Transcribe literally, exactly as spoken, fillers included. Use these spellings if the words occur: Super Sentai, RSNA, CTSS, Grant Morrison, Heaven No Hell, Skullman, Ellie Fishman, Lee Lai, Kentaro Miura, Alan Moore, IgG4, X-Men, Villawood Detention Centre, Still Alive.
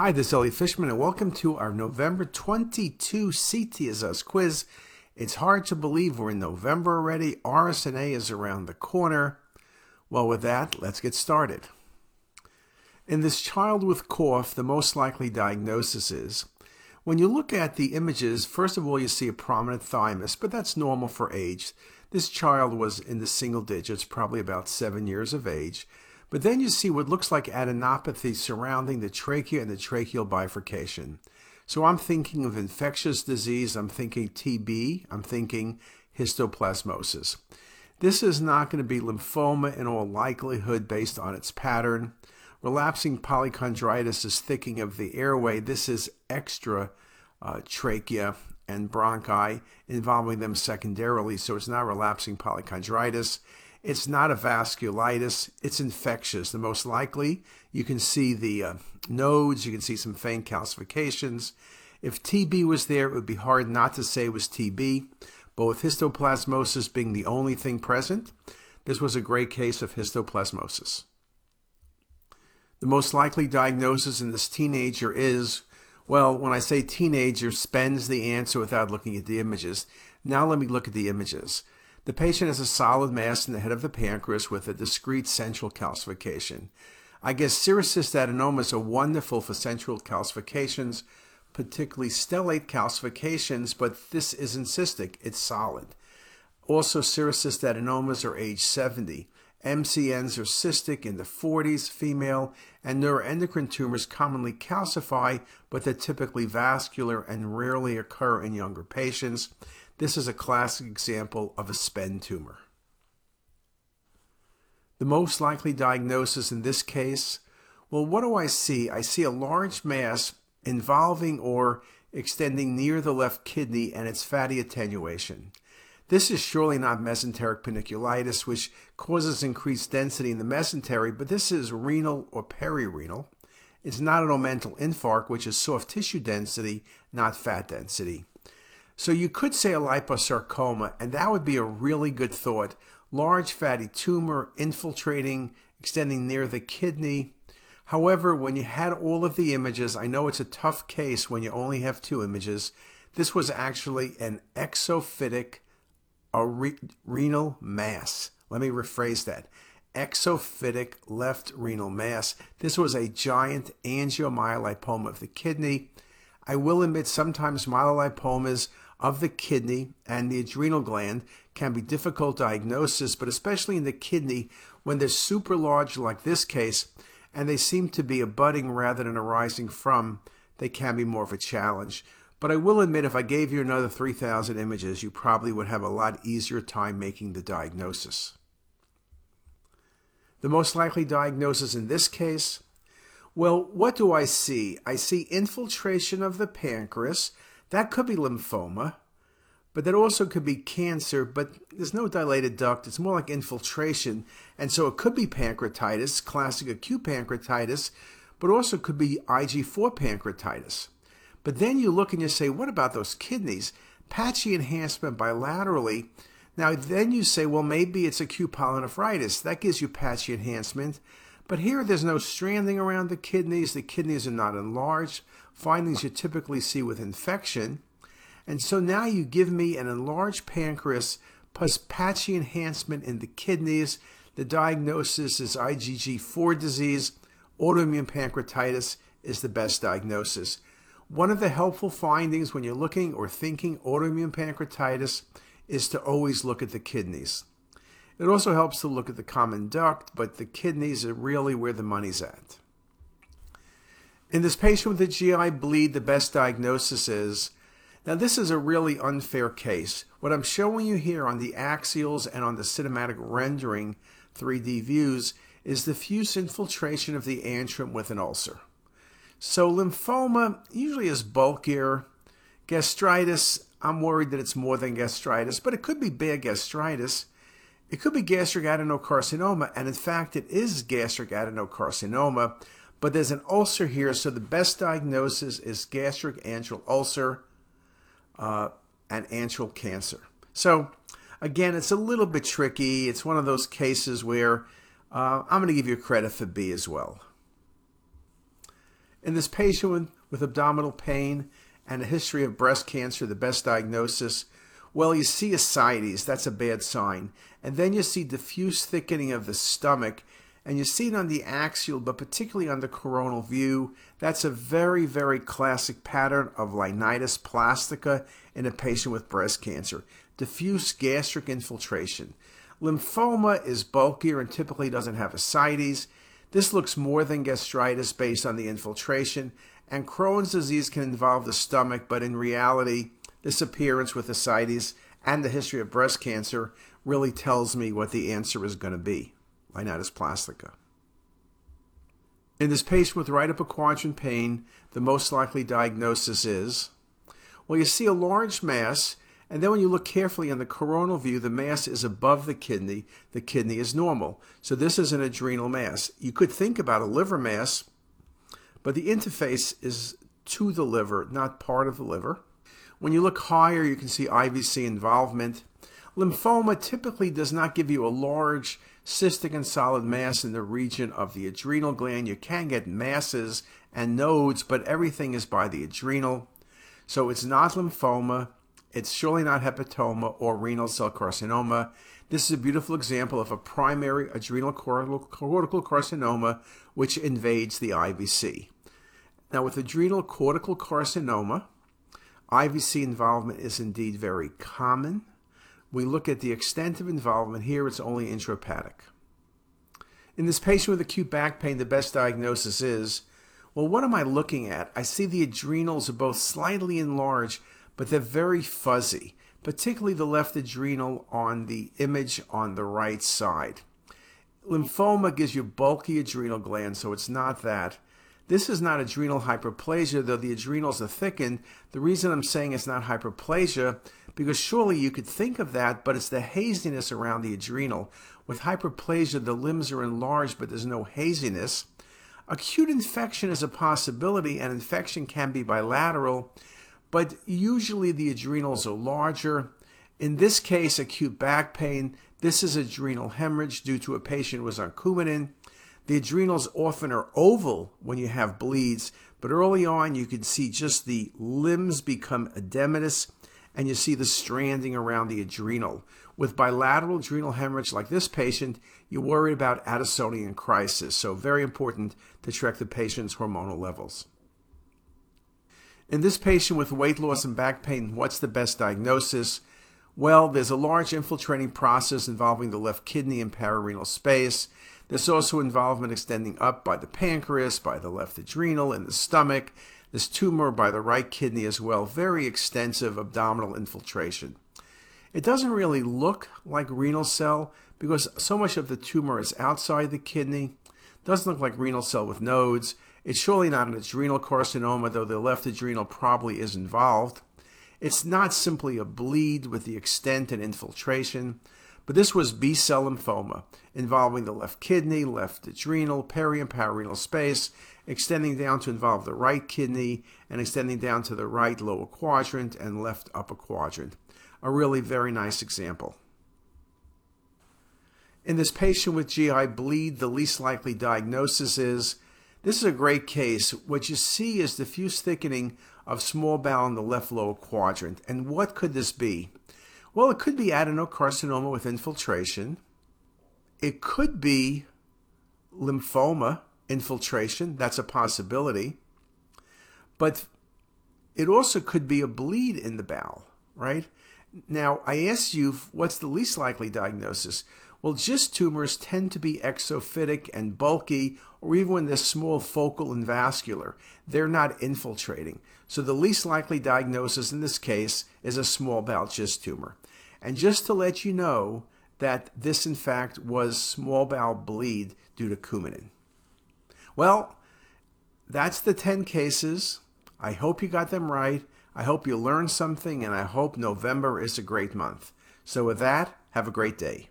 Hi, this is Ellie Fishman, and welcome to our November twenty-two C T S S quiz. It's hard to believe we're in November already. R S N A is around the corner. Well, with that, let's get started. In this child with cough, the most likely diagnosis is, when you look at the images, first of all, you see a prominent thymus, but that's normal for age. This child was in the single digits, probably about seven years of age. But then you see what looks like adenopathy surrounding the trachea and the tracheal bifurcation. So I'm thinking of infectious disease, I'm thinking T B, I'm thinking histoplasmosis. This is not going to be lymphoma in all likelihood based on its pattern. Relapsing polychondritis is thickening of the airway. This is extra uh, trachea and bronchi involving them secondarily, so it's not relapsing polychondritis. It's not a vasculitis, it's infectious. The most likely, you can see the uh, nodes, you can see some faint calcifications. If T B was there, it would be hard not to say it was T B, but with histoplasmosis being the only thing present, this was a great case of histoplasmosis. The most likely diagnosis in this teenager is, well, when I say teenager, spends the answer without looking at the images. Now let me look at the images. The patient has a solid mass in the head of the pancreas with a discrete central calcification. I guess serous adenomas are wonderful for central calcifications, particularly stellate calcifications, but this isn't cystic, it's solid. Also, serous adenomas are age seventy. M C Ns are cystic in the forties, female, and neuroendocrine tumors commonly calcify, but they're typically vascular and rarely occur in younger patients. This is a classic example of a spend tumor. The most likely diagnosis in this case, well, what do I see? I see a large mass involving or extending near the left kidney and its fatty attenuation. This is surely not mesenteric paniculitis, which causes increased density in the mesentery, but this is renal or perirenal. It's not an omental infarct, which is soft tissue density, not fat density. So you could say a liposarcoma, and that would be a really good thought. Large fatty tumor infiltrating, extending near the kidney. However, when you had all of the images, I know it's a tough case when you only have two images. This was actually an exophytic a re renal mass. Let me rephrase that. Exophytic left renal mass. This was a giant angiomyolipoma of the kidney. I will admit sometimes myolipomas of the kidney and the adrenal gland can be difficult diagnosis, but especially in the kidney when they're super large like this case and they seem to be abutting rather than arising from, they can be more of a challenge. But I will admit if I gave you another three thousand images, you probably would have a lot easier time making the diagnosis. The most likely diagnosis in this case, well, what do I see? I see infiltration of the pancreas. That could be lymphoma, but that also could be cancer, but there's no dilated duct. It's more like infiltration, and so it could be pancreatitis, classic acute pancreatitis, but also could be I G four pancreatitis. But then you look and you say, what about those kidneys? Patchy enhancement bilaterally. Now then you say, well, maybe it's acute polynephritis. That gives you patchy enhancement. But here there's no stranding around the kidneys. The kidneys are not enlarged. Findings you typically see with infection. And so now you give me an enlarged pancreas plus patchy enhancement in the kidneys. The diagnosis is I G G four disease. Autoimmune pancreatitis is the best diagnosis. One of the helpful findings when you're looking or thinking autoimmune pancreatitis is to always look at the kidneys. It also helps to look at the common duct, but the kidneys are really where the money's at. In this patient with a G I bleed, the best diagnosis is, now this is a really unfair case. What I'm showing you here on the axials and on the cinematic rendering three D views is diffuse infiltration of the antrum with an ulcer. So lymphoma usually is bulkier. Gastritis, I'm worried that it's more than gastritis, but it could be bad gastritis. It could be gastric adenocarcinoma, and in fact it is gastric adenocarcinoma, but there's an ulcer here, so the best diagnosis is gastric antral ulcer uh, and antral cancer. So again, it's a little bit tricky. It's one of those cases where uh, I'm going to give you credit for B as well. In this patient with, with abdominal pain and a history of breast cancer, the best diagnosis, well, you see ascites, that's a bad sign. And then you see diffuse thickening of the stomach, and you see it on the axial, but particularly on the coronal view. That's a very, very classic pattern of linitis plastica in a patient with breast cancer. Diffuse gastric infiltration. Lymphoma is bulkier and typically doesn't have ascites. This looks more than gastritis based on the infiltration, and Crohn's disease can involve the stomach, but in reality, this appearance with ascites and the history of breast cancer really tells me what the answer is going to be, linitis plastica. In this patient with right upper quadrant pain, the most likely diagnosis is, well, you see a large mass, and then when you look carefully in the coronal view, the mass is above the kidney. The kidney is normal. So this is an adrenal mass. You could think about a liver mass, but the interface is to the liver, not part of the liver. When you look higher, you can see I V C involvement. Lymphoma typically does not give you a large cystic and solid mass in the region of the adrenal gland. You can get masses and nodes, but everything is by the adrenal. So it's not lymphoma. It's surely not hepatoma or renal cell carcinoma. This is a beautiful example of a primary adrenal cortical carcinoma, which invades the I V C. Now, with adrenal cortical carcinoma, I V C involvement is indeed very common. We look at the extent of involvement here. It's only intrahepatic. In this patient with acute back pain, the best diagnosis is, well, what am I looking at? I see the adrenals are both slightly enlarged, but they're very fuzzy, particularly the left adrenal on the image on the right side. Lymphoma gives you bulky adrenal glands, so it's not that. This is not adrenal hyperplasia, though the adrenals are thickened. The reason I'm saying it's not hyperplasia, because surely you could think of that, but it's the haziness around the adrenal. With hyperplasia, the limbs are enlarged, but there's no haziness. Acute infection is a possibility, and infection can be bilateral, but usually the adrenals are larger. In this case, acute back pain, this is adrenal hemorrhage due to a patient who was on Coumadin. The adrenals often are oval when you have bleeds, but early on you can see just the limbs become edematous, and you see the stranding around the adrenal. With bilateral adrenal hemorrhage like this patient, you worry about Addisonian crisis, so very important to check the patient's hormonal levels. In this patient with weight loss and back pain, what's the best diagnosis? Well, there's a large infiltrating process involving the left kidney and pararenal space. There's also involvement extending up by the pancreas, by the left adrenal, and the stomach. There's tumor by the right kidney as well. Very extensive abdominal infiltration. It doesn't really look like renal cell because so much of the tumor is outside the kidney. Doesn't look like renal cell with nodes. It's surely not an adrenal carcinoma, though the left adrenal probably is involved. It's not simply a bleed with the extent and infiltration, but this was B-cell lymphoma involving the left kidney, left adrenal, peri and pararenal space, extending down to involve the right kidney and extending down to the right lower quadrant and left upper quadrant. A really very nice example. In this patient with G I bleed, the least likely diagnosis is, this is a great case. What you see is diffuse thickening of small bowel in the left lower quadrant. And what could this be? Well, it could be adenocarcinoma with infiltration. It could be lymphoma infiltration. That's a possibility. But it also could be a bleed in the bowel, right? Now, I asked you, what's the least likely diagnosis? Well, GIST tumors tend to be exophytic and bulky, or even when they're small, focal and vascular. They're not infiltrating. So the least likely diagnosis in this case is a small bowel GIST tumor. And just to let you know that this, in fact, was small bowel bleed due to Coumadin. Well, that's the ten cases. I hope you got them right. I hope you learned something, and I hope November is a great month. So with that, have a great day.